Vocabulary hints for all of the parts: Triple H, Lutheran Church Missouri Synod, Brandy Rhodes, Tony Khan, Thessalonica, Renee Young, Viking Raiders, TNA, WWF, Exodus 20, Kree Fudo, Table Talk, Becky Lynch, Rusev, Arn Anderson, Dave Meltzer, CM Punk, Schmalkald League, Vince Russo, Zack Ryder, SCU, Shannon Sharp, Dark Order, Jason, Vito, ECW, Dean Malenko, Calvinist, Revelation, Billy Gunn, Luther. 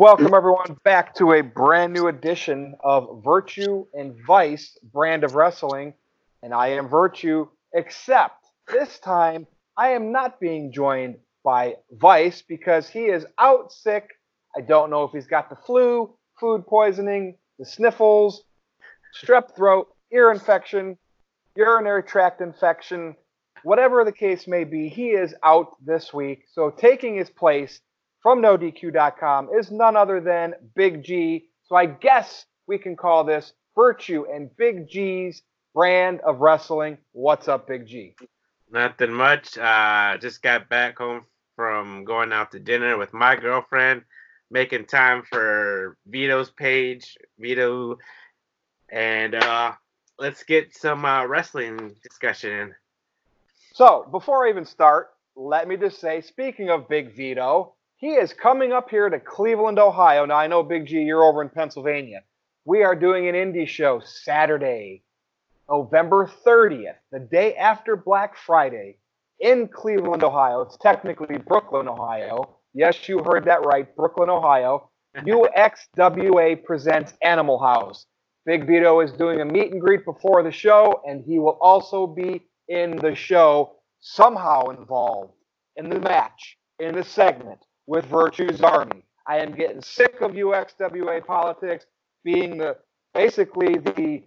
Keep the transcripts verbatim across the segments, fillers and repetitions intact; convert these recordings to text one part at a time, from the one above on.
Welcome, everyone, back to a brand new edition of Virtue and Vice, brand of wrestling. And I am Virtue, except this time I am not being joined by Vice because he is out sick. I don't know if he's got the flu, food poisoning, the sniffles, strep throat, ear infection, urinary tract infection, whatever the case may be, he is out this week. So taking his place from No D Q dot com is none other than Big G. So I guess we can call this Virtue and Big G's brand of wrestling. What's up, Big G? Nothing much. Uh, just got back home from going out to dinner with my girlfriend, making time for Vito's page, Vito, and uh, let's get some uh, wrestling discussion in. So before I even start, let me just say, speaking of Big Vito, he is coming up here to Cleveland, Ohio. Now, I know, Big G, you're over in Pennsylvania. We are doing an indie show Saturday, November thirtieth, the day after Black Friday, in Cleveland, Ohio. It's technically Brooklyn, Ohio. Yes, you heard that right, Brooklyn, Ohio. U X W A presents Animal House. Big Vito is doing a meet and greet before the show, and he will also be in the show, somehow involved in the match, in the segment, with Virtue's Army. I am getting sick of U X W A politics being the basically the,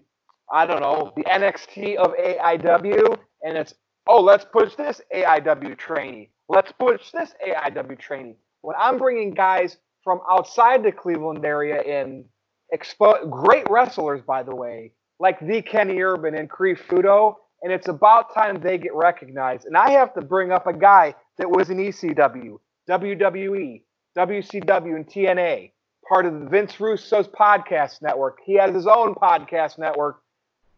I don't know, the N X T of A I W. And it's, oh, let's push this A I W trainee. Let's push this A I W trainee. When I'm bringing guys from outside the Cleveland area in, expo- great wrestlers, by the way, like the Kenny Urban and Kree Fudo, and it's about time they get recognized. And I have to bring up a guy that was in E C W, W W E, W C W, and T N A, part of the Vince Russo's podcast network. He has his own podcast network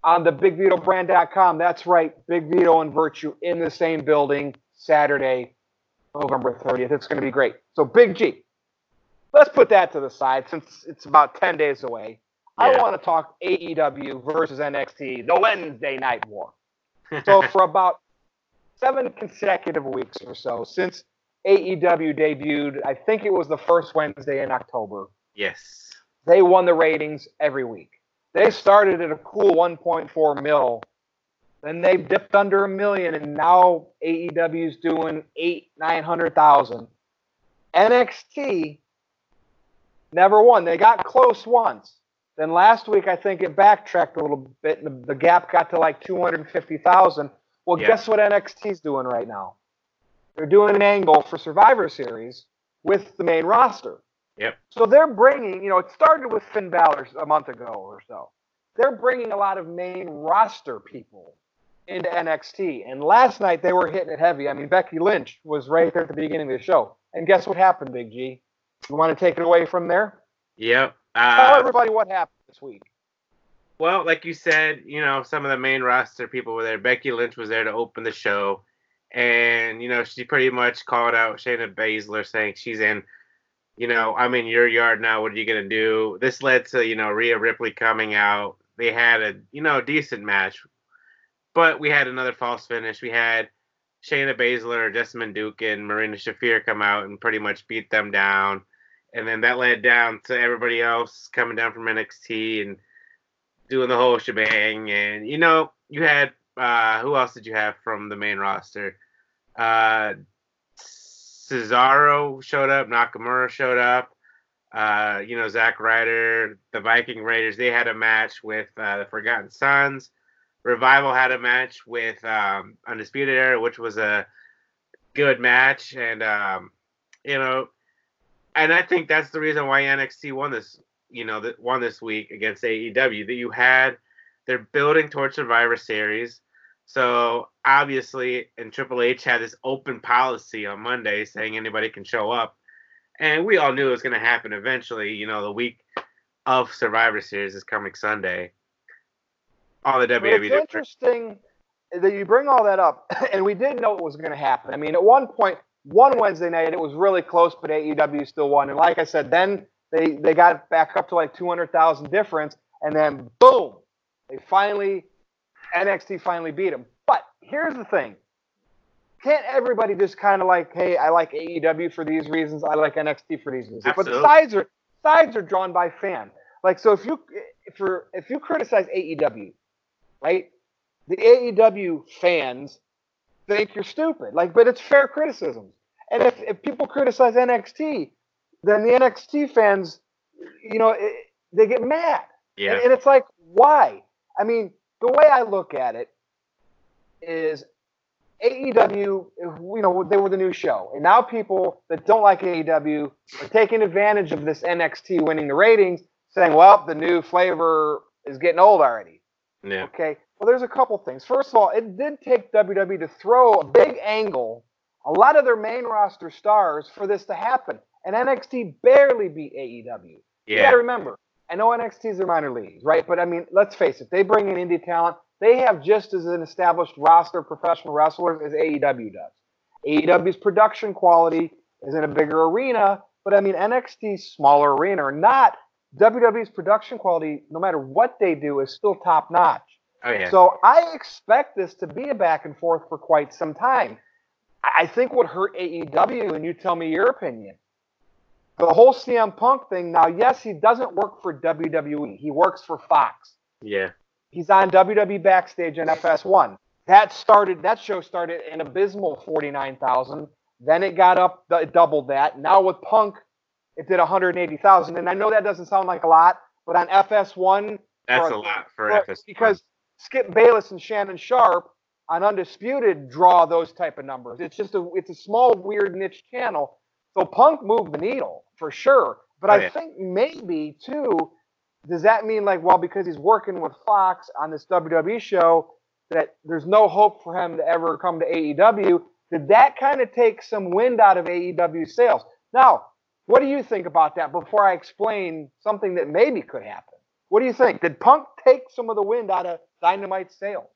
on the Big Vito Brand dot com. That's right, Big Vito and Virtue in the same building Saturday, November thirtieth. It's going to be great. So, Big G, let's put that to the side since it's about ten days away. Yeah. I want to talk A E W versus N X T, the Wednesday night war. So, for about seven consecutive weeks or so, since A E W debuted, I think it was the first Wednesday in October. Yes. They won the ratings every week. They started at a cool one point four mil. Then they dipped under a million, and now A E W's doing eight, nine hundred thousand. N X T never won. They got close once. Then last week, I think it backtracked a little bit, and the gap got to like two hundred fifty thousand. Well, yeah. Guess what N X T's doing right now? They're doing an angle for Survivor Series with the main roster. Yep. So they're bringing, you know, it started with Finn Balor a month ago or so. They're bringing a lot of main roster people into N X T. And last night they were hitting it heavy. I mean, Becky Lynch was right there at the beginning of the show. And guess what happened, Big G? You want to take it away from there? Yep. Uh, Tell everybody what happened this week. Well, like you said, you know, some of the main roster people were there. Becky Lynch was there to open the show. And, you know, she pretty much called out Shayna Baszler saying she's in, you know, I'm in your yard now. What are you going to do? This led to, you know, Rhea Ripley coming out. They had a, you know, decent match. But we had another false finish. We had Shayna Baszler, Jessamyn Duke, and Marina Shafir come out and pretty much beat them down. And then that led down to everybody else coming down from N X T and doing the whole shebang. And, you know, you had, uh, who else did you have from the main roster? Uh, Cesaro showed up, Nakamura showed up, uh, you know, Zack Ryder, the Viking Raiders, they had a match with uh, the Forgotten Sons. Revival had a match with um, Undisputed Era, which was a good match, and, um, you know, and I think that's the reason why N X T won this, you know, that won this week against A E W, that you had, they're building towards Survivor Series. So, obviously, and Triple H had this open policy on Monday saying anybody can show up. And we all knew it was going to happen eventually. You know, the week of Survivor Series is coming Sunday. All the W W E. It's interesting that you bring all that up. And we did know it was going to happen. I mean, at one point, one Wednesday night, it was really close, but A E W still won. And like I said, then they, they got back up to like two hundred thousand difference. And then, boom, they finally... N X T finally beat him. But here's the thing. Can't everybody just kind of like, hey, I like A E W for these reasons. I like N X T for these reasons. Absolutely. But the sides are sides are drawn by fan. Like, so if you for if you criticize A E W, right, the A E W fans think you're stupid. Like, but it's fair criticism. And if, if people criticize N X T, then the N X T fans, you know, it, they get mad. Yeah. And, and it's like, why? I mean, the way I look at it is A E W, you know, they were the new show. And now people that don't like A E W are taking advantage of this N X T winning the ratings, saying, well, the new flavor is getting old already. Yeah. Okay. Well, there's a couple things. First of all, it did take W W E to throw a big angle, a lot of their main roster stars, for this to happen. And N X T barely beat A E W. Yeah. You got to remember, I know N X T's their minor leagues, right? But, I mean, let's face it. They bring in indie talent. They have just as an established roster of professional wrestlers as A E W does. A E W's production quality is in a bigger arena, but, I mean, N X T's smaller arena or not, W W E's production quality, no matter what they do, is still top-notch. Oh, yeah. So I expect this to be a back and forth for quite some time. I think what hurt A E W, and you tell me your opinion, the whole C M Punk thing, now, yes, he doesn't work for W W E. He works for Fox. Yeah. He's on W W E Backstage and F S one. That started. That show started an abysmal forty-nine thousand. Then it got up, it doubled that. Now with Punk, it did one hundred eighty thousand. And I know that doesn't sound like a lot, but on F S one. That's a lot for F S one. Because Skip Bayless and Shannon Sharp on Undisputed draw those type of numbers. It's just a, it's a small, weird niche channel. So Punk moved the needle for sure. But oh, yeah. I think maybe, too, does that mean, like, well, because he's working with Fox on this W W E show, that there's no hope for him to ever come to A E W? Did that kind of take some wind out of A E W sales? Now, what do you think about that before I explain something that maybe could happen? What do you think? Did Punk take some of the wind out of Dynamite sales?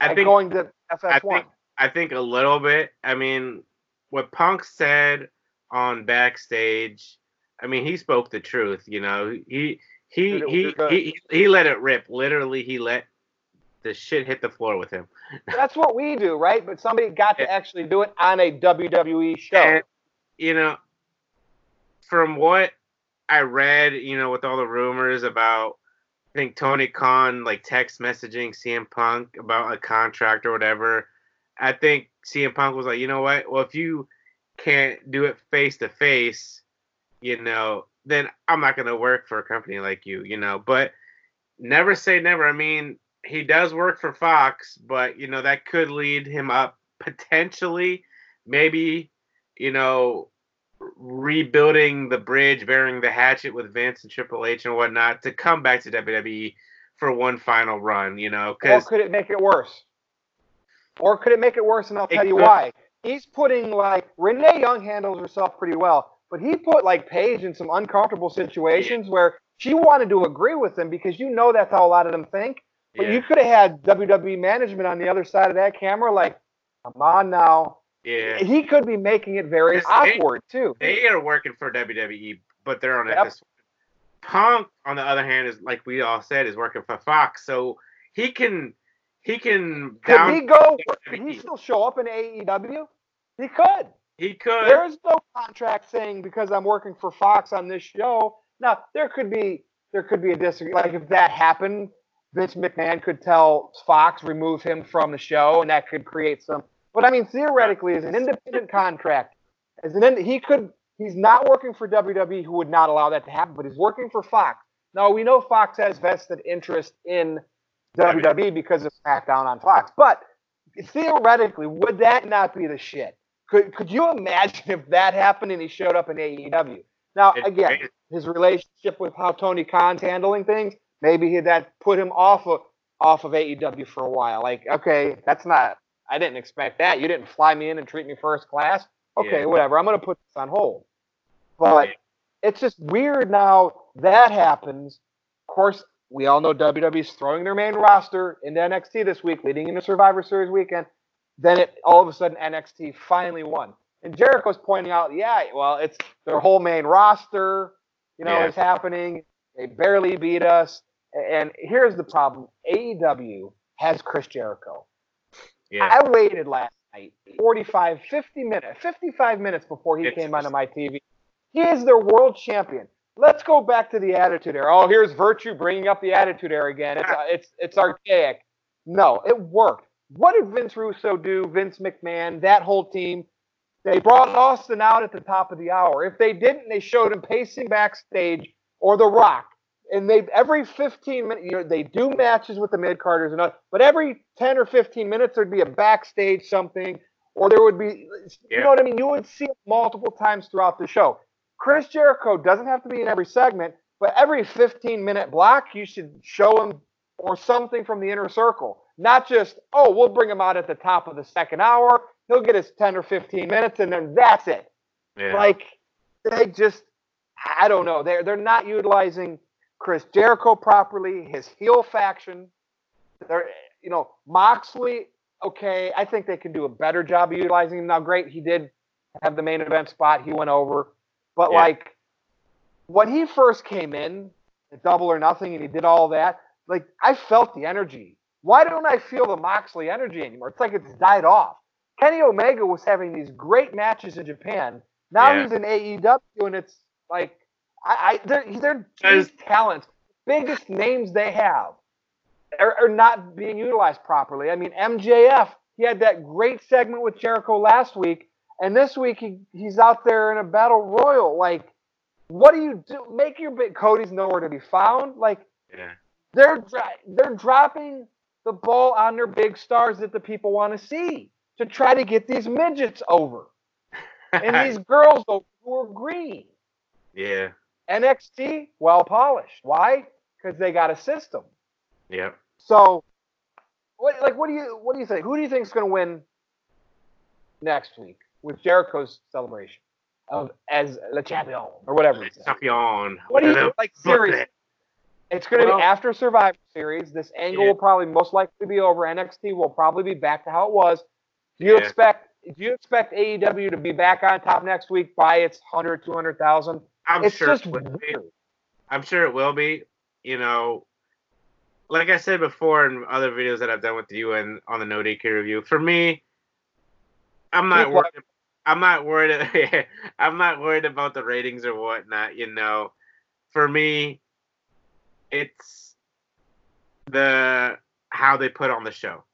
I think going to F S one. I think, I think a little bit. I mean, what Punk said on Backstage, I mean, he spoke the truth. You know, he he he he, he he let it rip. Literally, he let the shit hit the floor with him. That's what we do, right? But somebody got to actually do it on a W W E show. And, you know, from what I read, you know, with all the rumors about, I think Tony Khan, like, text messaging C M Punk about a contract or whatever, I think C M Punk was like, you know what? Well, if you can't do it face to face, you know, then I'm not going to work for a company like you, you know. But never say never. I mean, he does work for Fox, but, you know, that could lead him up potentially, maybe, you know, rebuilding the bridge, burying the hatchet with Vince and Triple H and whatnot to come back to W W E for one final run, you know. Or could it make it worse? Or could it make it worse? And I'll tell you why. He's putting, like, Renee Young handles herself pretty well, but he put, like, Paige in some uncomfortable situations yeah. where she wanted to agree with him because you know that's how a lot of them think. But yeah. you could have had W W E management on the other side of that camera like, come on now. Yeah, he could be making it very awkward they, too. They are working for W W E, but they're on yep. F S one. Punk, on the other hand, is like we all said, is working for Fox, so he can he can. Could down- he go? Could he still show up in A E W? He could. He could. There is no contract saying because I'm working for Fox on this show. Now there could be there could be a disagreement. Like if that happened, Vince McMahon could tell Fox remove him from the show, and that could create some. But I mean, theoretically, as an independent contract, as an ind- he could, he's not working for W W E, who would not allow that to happen. But he's working for Fox. Now we know Fox has vested interest in W W E because of SmackDown on Fox. But theoretically, would that not be the shit? Could could you imagine if that happened and he showed up in A E W? Now again, his relationship with how Tony Khan's handling things, maybe that put him off of off of A E W for a while. Like, okay, that's not. I didn't expect that. You didn't fly me in and treat me first class. Okay, yeah. whatever. I'm going to put this on hold. But yeah. it's just weird now that happens. Of course, we all know W W E's throwing their main roster into N X T this week, leading into Survivor Series weekend. Then it all of a sudden N X T finally won. And Jericho's pointing out, yeah, well, it's their whole main roster, you know, yeah. is happening. They barely beat us. And here's the problem. A E W has Chris Jericho. Yeah. I waited last night, forty-five, fifty minutes, fifty-five minutes before he it's, came onto my T V. He is their world champion. Let's go back to the Attitude Era. Oh, here's Virtue bringing up the Attitude Era again. It's, it's, it's archaic. No, it worked. What did Vince Russo do, Vince McMahon, that whole team? They brought Austin out at the top of the hour. If they didn't, they showed him pacing backstage or The Rock. And they every fifteen minutes, you know, they do matches with the mid-carders and all, but every ten or fifteen minutes there'd be a backstage something, or there would be, yeah. you know what I mean? You would see it multiple times throughout the show. Chris Jericho doesn't have to be in every segment, but every fifteen-minute block you should show him or something from the inner circle. Not just, oh, we'll bring him out at the top of the second hour. He'll get his ten or fifteen minutes, and then that's it. Yeah. Like, they just, I don't know. They're, they're not utilizing Chris Jericho properly, his heel faction. They're, you know, Moxley, okay, I think they can do a better job of utilizing him. Now, great, he did have the main event spot. He went over. But, yeah. like, when he first came in at Double or Nothing and he did all that, like, I felt the energy. Why don't I feel the Moxley energy anymore? It's like it's died off. Kenny Omega was having these great matches in Japan. Now yeah. he's in A E W, and it's like I, I they're, they're these talents, biggest names they have, are, are not being utilized properly. I mean, M J F, he had that great segment with Jericho last week, and this week he, he's out there in a battle royal. Like, what do you do? Make your big Cody's nowhere to be found. Like, yeah. they're they're dropping the ball on their big stars that the people want to see, to try to get these midgets over and these girls over who are green. Yeah. N X T, well polished. Why? Because they got a system. Yeah. So, what, like, what do you what do you think? Who do you think is going to win next week with Jericho's celebration of as le champion or whatever? Le champion. What do you think? Like, seriously? It's going to well, be after Survivor Series. This angle yeah. will probably most likely be over. N X T will probably be back to how it was. Do you yeah. expect do you expect A E W to be back on top next week by its one hundred, two hundred thousand? I'm it's sure just it will be. I'm sure it will be. You know, like I said before in other videos that I've done with you and on the No D Q review, for me, I'm not worried I'm not worried I'm not worried about the ratings or whatnot, you know. For me, it's the how they put on the show.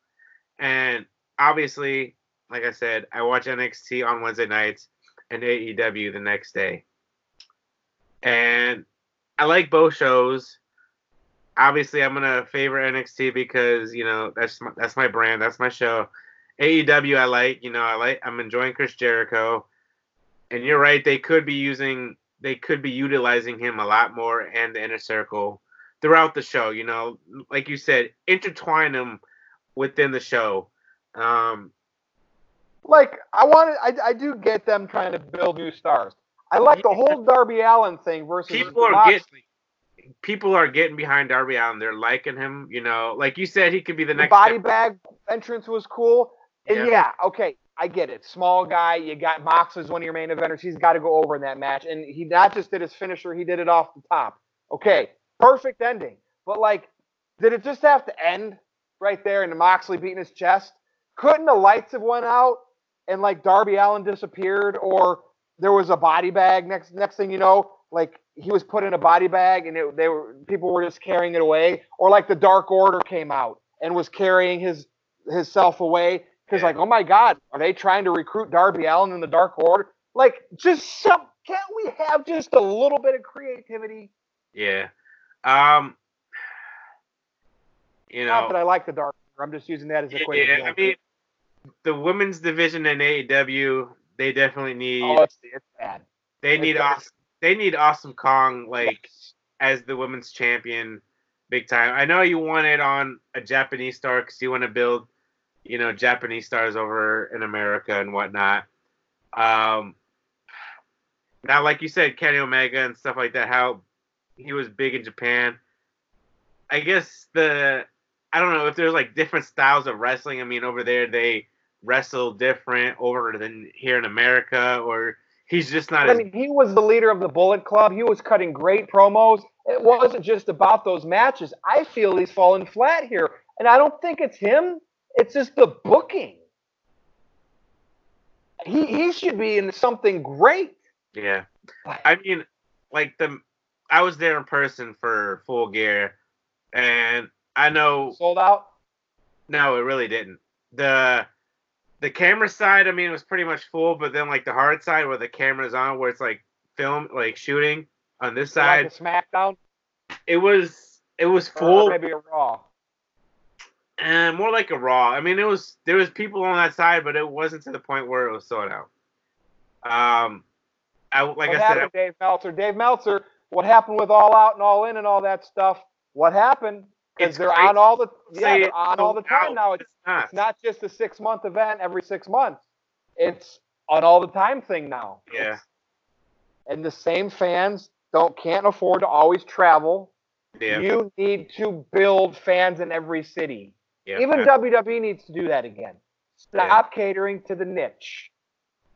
And obviously, like I said, I watch N X T on Wednesday nights and A E W the next day. And I like both shows. Obviously, I'm going to favor N X T because, you know, that's my, that's my brand. That's my show. A E W I like. You know, I like. I'm enjoying Chris Jericho. And you're right. They could be using – they could be utilizing him a lot more and the inner circle throughout the show. You know, like you said, intertwine them within the show. Um, like I wanted, I I do get them trying to build new stars. I like the whole Darby Allin thing versus people are Moxley. getting people are getting behind Darby Allin. They're liking him, you know. Like you said, he could be the, the next body step. Bag entrance was cool, and yeah. yeah, okay, I get it. Small guy, you got Mox as one of your main eventers. He's got to go over in that match, and he not just did his finisher, he did it off the top. Okay, perfect ending. But like, did it just have to end right there and Moxley beating his chest? Couldn't the lights have went out and, like, Darby Allin disappeared, or there was a body bag? Next next thing you know, like, he was put in a body bag and it, they were people were just carrying it away. Or, like, the Dark Order came out and was carrying his himself away. Because, yeah. like, oh, my God, are they trying to recruit Darby Allin in the Dark Order? Like, just some – can't we have just a little bit of creativity? Yeah. Um, you know. Not that I like the Dark Order. I'm just using that as a quick example. Yeah, I mean, the women's division in A E W, they definitely need. Oh, it's, it's bad. They it's need bad. awesome. They need Awesome Kong, like yes. as the women's champion, big time. I know you want it on a Japanese star because you want to build, you know, Japanese stars over in America and whatnot. Um, now, like you said, Kenny Omega and stuff like that. How he was big in Japan. I guess the. I don't know if there's, like, different styles of wrestling. I mean, over there they wrestle different over than here in America, or he's just not. I as... mean, he was the leader of the Bullet Club. He was cutting great promos. It wasn't just about those matches. I feel he's falling flat here, and I don't think it's him. It's just the booking. He he should be in something great. Yeah. I mean, like the I was there in person for Full Gear, and I know sold out. No, it really didn't. the The camera side, I mean, it was pretty much full, but then like the hard side where the camera's on, where it's like film, like shooting on this side. Like SmackDown. It was it was full. Or maybe a Raw. And more like a Raw. I mean, it was there was people on that side, but it wasn't to the point where it was sold out. Um, I like what I said, happened, I, Dave Meltzer. Dave Meltzer. What happened with All Out and All In and all that stuff? What happened? Because they're on all the yeah, they're on all the time out. now. It's, it's, not. it's not just a six month event every six months. It's an all the time thing now. Yeah. It's, and the same fans don't can't afford to always travel. Yeah. You need to build fans in every city. Yeah. Even yeah. W W E needs to do that again. Stop yeah. catering to the niche.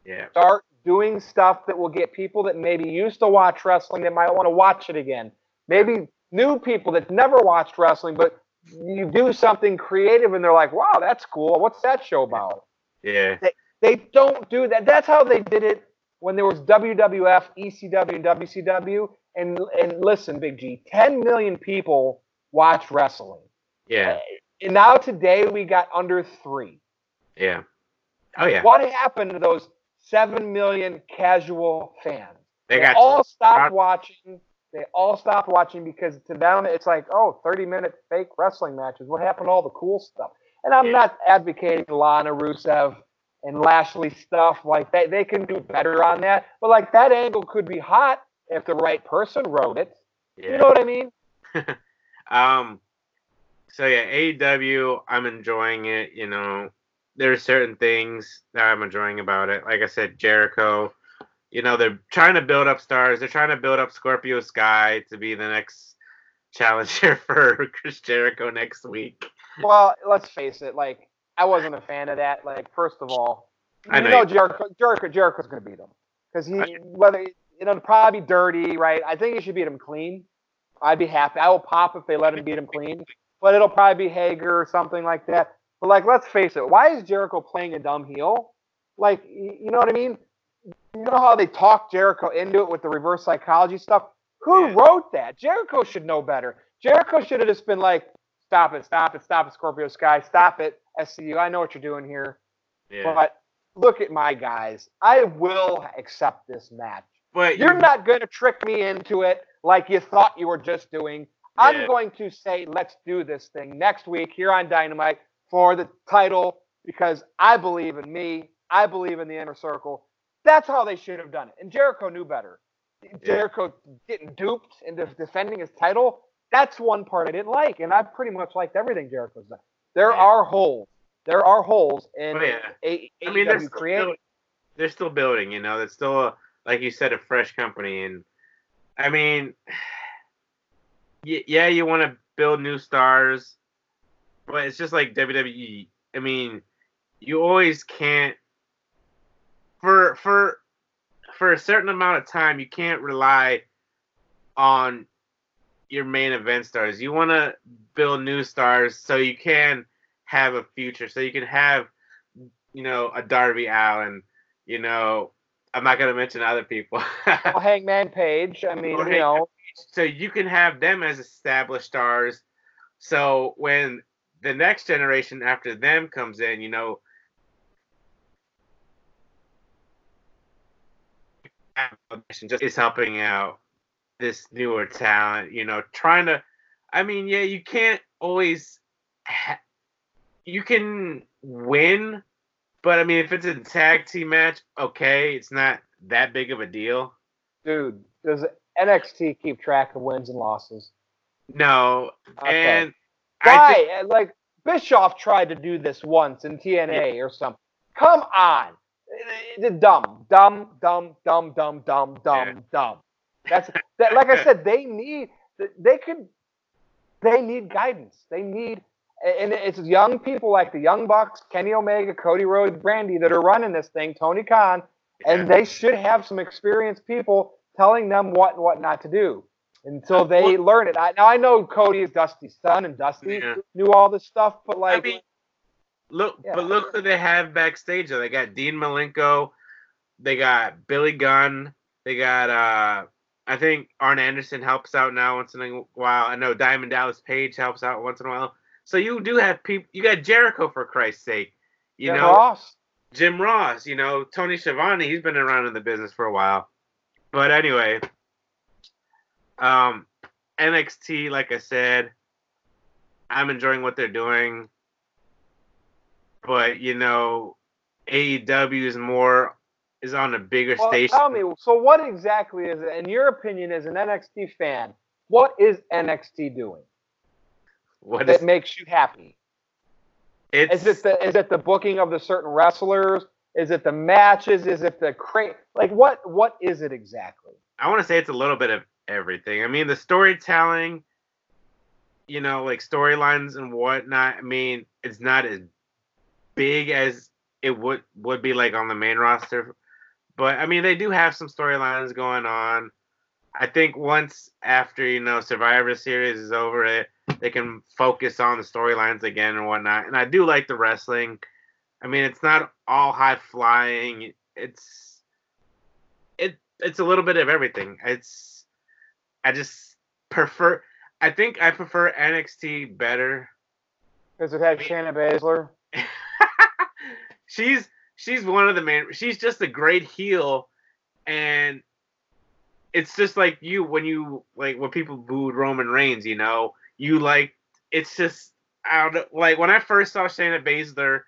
Yeah. Start doing stuff that will get people that maybe used to watch wrestling that might want to watch it again. Maybe new people that never watched wrestling, but you do something creative and they're like, wow, that's cool. What's that show about? Yeah. They, they don't do that. That's how they did it when there was W W F, E C W, and W C W. And and listen, Big G, ten million people watch wrestling. Yeah. And now today we got under three. Yeah. Oh, yeah. What happened to those seven million casual fans? They, got they all stopped watching. They all stopped watching because to them it's like, oh, thirty-minute fake wrestling matches. What happened to all the cool stuff? And I'm yeah. not advocating Lana, Rusev, and Lashley stuff like that. They can do better on that. But, like, that angle could be hot if the right person wrote it. Yeah. You know what I mean? um. So, yeah, A E W, I'm enjoying it, you know. There are certain things that I'm enjoying about it. Like I said, Jericho. You know, they're trying to build up stars. They're trying to build up Scorpio Sky to be the next challenger for Chris Jericho next week. Well, let's face it. Like, I wasn't a fan of that. Like, first of all, I you know, know Jericho, Jericho, Jericho's going to beat him. Because he, I, whether, it'll probably be dirty, right? I think he should beat him clean. I'd be happy. I will pop if they let him beat him clean. But it'll probably be Hager or something like that. But, like, let's face it. Why is Jericho playing a dumb heel? Like, you know what I mean? You know how they talk Jericho into it with the reverse psychology stuff? Who yeah. wrote that? Jericho should know better. Jericho should have just been like, stop it, stop it, stop it, Scorpio Sky, stop it, S C U. I know what you're doing here. Yeah. But look at my guys. I will accept this match. But you're you... not going to trick me into it like you thought you were just doing. Yeah. I'm going to say, let's do this thing next week here on Dynamite for the title because I believe in me. I believe in the Inner Circle. That's how they should have done it. And Jericho knew better. Jericho yeah. getting duped into defending his title, that's one part I didn't like. And I pretty much liked everything Jericho's done. There yeah. are holes. There are holes in oh, yeah. a- I mean, they're still, building, they're still building, you know. They're still, a, like you said, a fresh company. And, I mean, yeah, you want to build new stars. But it's just like W W E. I mean, you always can't. For for for a certain amount of time, you can't rely on your main event stars. You want to build new stars so you can have a future, so you can have, you know, a Darby Allin. You know, I'm not going to mention other people. Well, Hangman Page, I mean, or you Hangman know. Page. So you can have them as established stars. So when the next generation after them comes in, you know, just is helping out this newer talent, you know, trying to, I mean, yeah, you can't always, ha- you can win, but I mean, if it's a tag team match, okay, it's not that big of a deal. Dude, does N X T keep track of wins and losses? No, okay. and Why? I think- like, Bischoff tried to do this once in T N A yeah. or something. Come on. Dumb, dumb, dumb, dumb, dumb, dumb, dumb, yeah. dumb. That's that. Like I said, they need, they could, they need guidance. They need, and it's young people like the Young Bucks, Kenny Omega, Cody Rhodes, Brandy that are running this thing. Tony Khan, yeah. and they should have some experienced people telling them what and what not to do until they well, learn it. I, now I know Cody is Dusty's son, and Dusty yeah. knew all this stuff, but like. I mean, Look, yeah. but look who they have backstage. Though. They got Dean Malenko, they got Billy Gunn, They got, uh, I think Arn Anderson helps out now once in a while. I know Diamond Dallas Page helps out once in a while. So you do have people. You got Jericho, for Christ's sake. You Jim know, Ross. Jim Ross. You know, Tony Schiavone. He's been around in the business for a while. But anyway, um, N X T, like I said, I'm enjoying what they're doing. But, you know, A E W is more, is on a bigger well, station. Tell me, so what exactly is it, in your opinion, as an N X T fan, what is N X T doing what that is, makes you happy? It's, is, it the, is it the booking of the certain wrestlers? Is it the matches? Is it the cra- Like, what? what is it exactly? I want to say it's a little bit of everything. I mean, the storytelling, you know, like storylines and whatnot, I mean, it's not as big as it would would be like on the main roster, but I mean they do have some storylines going on. I think once after you know Survivor Series is over, it they can focus on the storylines again and whatnot. And I do like the wrestling. I mean it's not all high flying. It's it it's a little bit of everything. It's I just prefer. I think I prefer N X T better because it had Shayna Baszler. She's she's one of the main. She's just a great heel, and it's just like you when you like when people booed Roman Reigns. You know, you like it's just out of, like when I first saw Shayna Baszler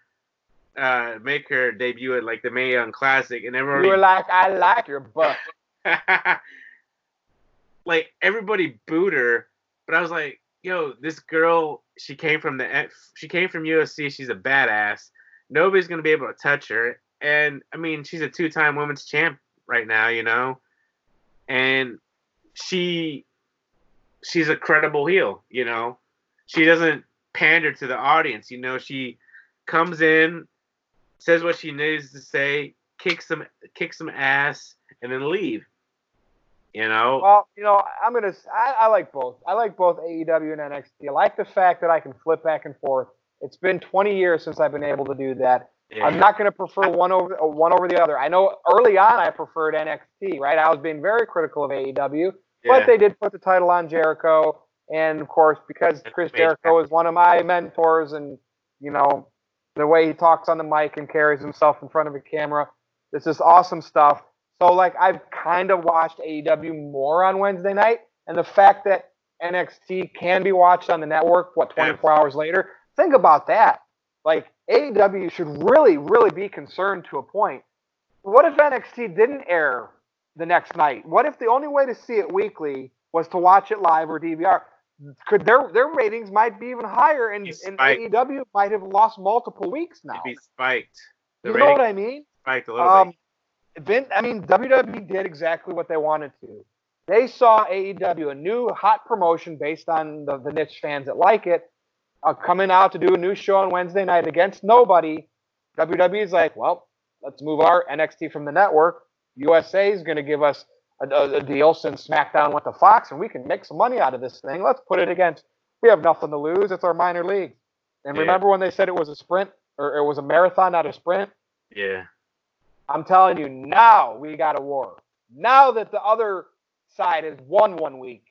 uh, make her debut at like the Mae Young Classic, and everyone you were like, "I like your butt." Like everybody booed her, but I was like, "Yo, this girl. She came from the she came from U F C. She's a badass." Nobody's going to be able to touch her. And, I mean, she's a two-time women's champ right now, you know. And she she's a credible heel, you know. She doesn't pander to the audience, you know. She comes in, says what she needs to say, kicks some, kicks some ass, and then leave, you know. Well, you know, I'm going to – I like both. I like both A E W and N X T. I like the fact that I can flip back and forth. It's been twenty years since I've been able to do that. Yeah. I'm not going to prefer one over one over the other. I know early on I preferred N X T, right? I was being very critical of A E W, yeah. But they did put the title on Jericho, and of course because Chris Jericho is one of my mentors, and you know the way he talks on the mic and carries himself in front of a camera, this is awesome stuff. So like I've kind of watched A E W more on Wednesday night, and the fact that N X T can be watched on the network what twenty-four hours later. Think about that. Like, A E W should really, really be concerned to a point. What if N X T didn't air the next night? What if the only way to see it weekly was to watch it live or D V R? Could their their ratings might be even higher, and, and A E W might have lost multiple weeks now. It'd be spiked. The you know what I mean? Spiked a little um, bit. Been, I mean, W W E did exactly what they wanted to. They saw A E W, a new hot promotion based on the, the niche fans that like it, Uh, coming out to do a new show on Wednesday night against nobody. W W E is like, well, let's move our N X T from the network. U S A is going to give us a, a, a deal since SmackDown went to Fox, and we can make some money out of this thing. Let's put it against. We have nothing to lose. It's our minor league. And yeah. Remember when they said it was a sprint, or it was a marathon, not a sprint? Yeah. I'm telling you, now we got a war. Now that the other side has won one week,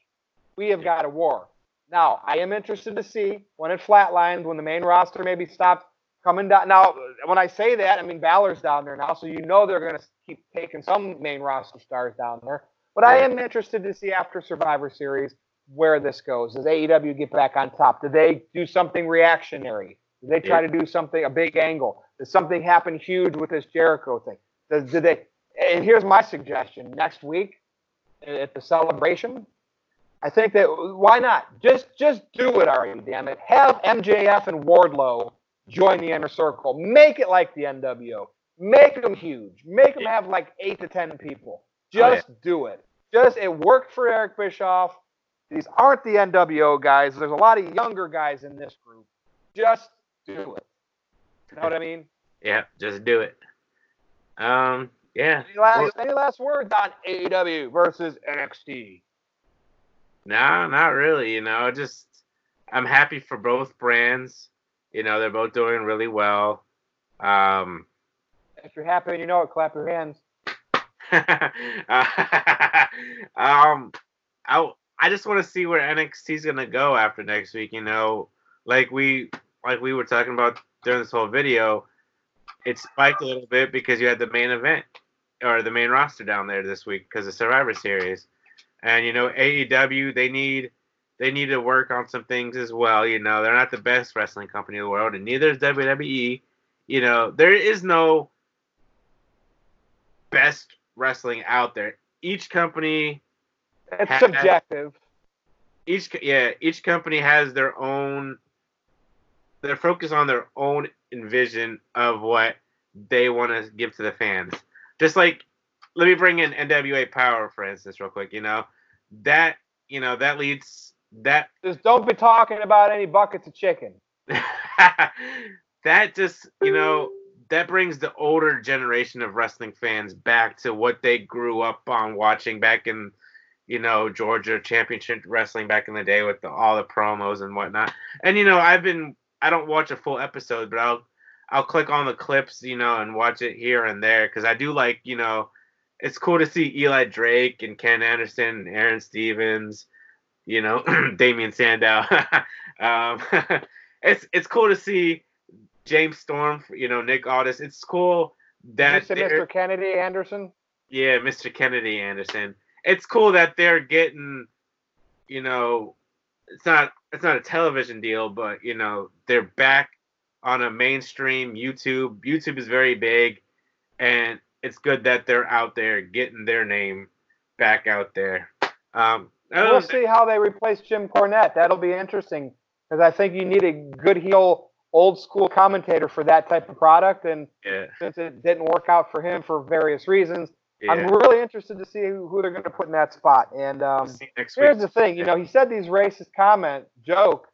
we have yeah. got a war. Now, I am interested to see when it flatlines, when the main roster maybe stops coming down. Now, when I say that, I mean, Balor's down there now, so you know they're going to keep taking some main roster stars down there. But I am interested to see after Survivor Series where this goes. Does A E W get back on top? Do they do something reactionary? Do they try yeah. to do something, a big angle? Does something happen huge with this Jericho thing? Does, do they? And here's my suggestion. Next week at the celebration, I think that why not? Just just do it already, damn it. Have M J F and Wardlow join the inner circle. Make it like the N W O. Make them huge. Make them have like eight to ten people. Just oh, yeah. do it. Just it worked for Eric Bischoff. These aren't the N W O guys. There's a lot of younger guys in this group. Just do it. You know what I mean? Yeah, just do it. Um, yeah. Any last, any last words on A E W versus N X T? No, not really, you know, just, I'm happy for both brands, you know, they're both doing really well. Um, if you're happy and you know it, clap your hands. um, I I just want to see where N X T's gonna go after next week. You know, like we like we were talking about during this whole video, it spiked a little bit because you had the main event or the main roster down there this week because of Survivor Series, and you know A E W they need they need to work on some things as well. You know, they're not the best wrestling company in the world, and neither is W W E. You know, there is no best wrestling out there. Each company it's has, subjective. Each yeah, each company has their own. They're focused on their own vision of what they want to give to the fans. Just like, let me bring in N W A Power for instance, real quick. You know that you know that leads that. Just don't be talking about any buckets of chicken. That just you know. That brings the older generation of wrestling fans back to what they grew up on watching back in, you know, Georgia Championship Wrestling back in the day with the, all the promos and whatnot. And, you know, I've been – I don't watch a full episode, but I'll I'll click on the clips, you know, and watch it here and there because I do like, you know, it's cool to see Eli Drake and Ken Anderson and Aaron Stevens, you know, Damian Sandow. um, it's it's cool to see – James Storm, you know, Nick Aldis. It's cool that Mister Kennedy Anderson. Yeah, Mister Kennedy Anderson. It's cool that they're getting, you know, it's not it's not a television deal, but you know, they're back on a mainstream YouTube. YouTube is very big, and it's good that they're out there getting their name back out there. Um, we'll see how they replace Jim Cornette. That'll be interesting because I think you need a good heel. Old school commentator for that type of product, and yeah. Since it didn't work out for him for various reasons, yeah. I'm really interested to see who, who they're going to put in that spot. And um, here's week. the thing, you know, he said these racist comment joke.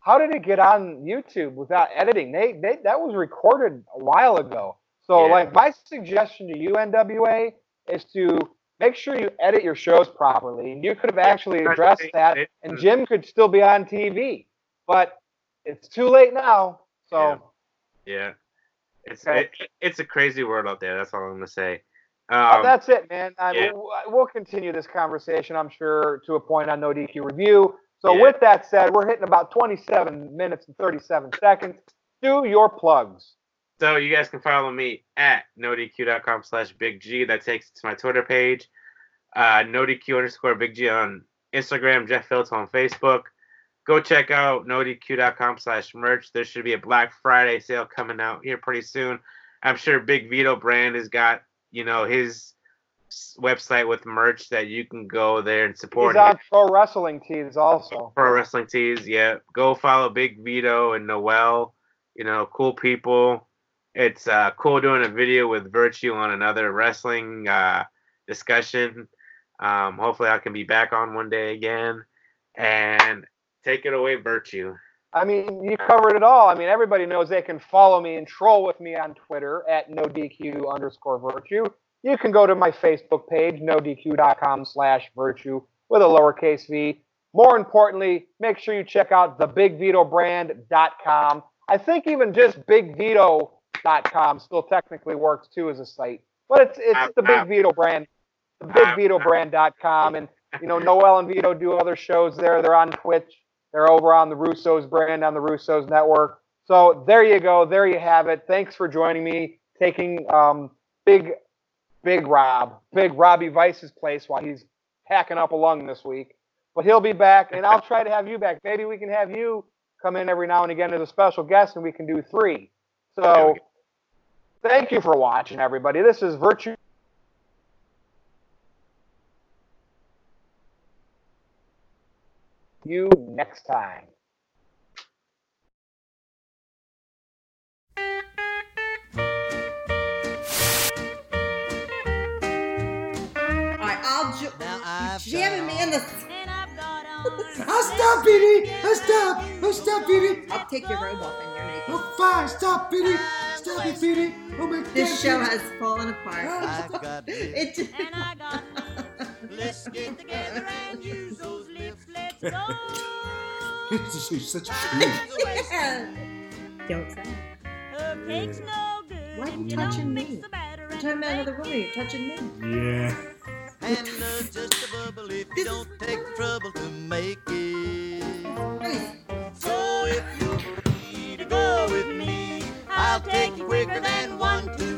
How did it get on YouTube without editing? They, they that was recorded a while ago. So, yeah. like, my suggestion to you, N W A, is to make sure you edit your shows properly. And you could have actually addressed that, and Jim could still be on T V. But it's too late now. So, yeah, yeah. it's okay. it, it's a crazy world out there. That's all I'm gonna say. Um, oh, that's it, man. I mean, yeah. We'll continue this conversation, I'm sure, to a point on No D Q Review. So, yeah. With that said, we're hitting about twenty-seven minutes and thirty-seven seconds. Do your plugs. So, you guys can follow me at no D Q dot com slash Big G. That takes it to my Twitter page. Uh, NoDQ underscore Big G on Instagram. Jeff Phillips on Facebook. Go check out no D Q dot com slash merch. There should be a Black Friday sale coming out here pretty soon. I'm sure Big Vito Brand has got, you know, his website with merch that you can go there and support. He's on Pro Wrestling Tees also. Pro Wrestling Tees, yeah. Go follow Big Vito and Noel. You know, cool people. It's uh, cool doing a video with Virtue on another wrestling uh, discussion. Um, hopefully I can be back on one day again. And... Take it away, Virtue. I mean, you covered it all. I mean, everybody knows they can follow me and troll with me on Twitter at NoDQ underscore Virtue. You can go to my Facebook page, no D Q dot com slash Virtue with a lowercase v. More importantly, make sure you check out the Big Vito Brand dot com. I think even just Big Vito dot com still technically works, too, as a site. But it's it's I'm, the Big I'm, Vito Brand, the Big Vito Brand dot com. And, you know, Noel and Vito do other shows there. They're on Twitch. They're over on the Russo's brand, on the Russo's network. So there you go. There you have it. Thanks for joining me, taking um, Big Big Rob, Big Robbie Vice's place while he's hacking up a lung this week. But he'll be back, and I'll try to have you back. Maybe we can have you come in every now and again as a special guest, and we can do three. So thank you for watching, everybody. This is Virtue. You next time. All right, I'll ju- jamming me in the. I'll stop, Petey. I'll stop. I'll stop, Petey. I'll take your robe off and your naked. Oh, fine. Stop, Petey. Stop it, Petey. Oh my God. This show has fallen apart. I've got it. Just... And I got Let's get together and use those lips. Let's go. She's such a yeah. Don't say it. Takes no good. Why are you touching me? you're talking about another woman. You're touching me. Yeah. And adjustable if you don't take the trouble to make it. So if you need to go with me, I'll take you quicker than one, two.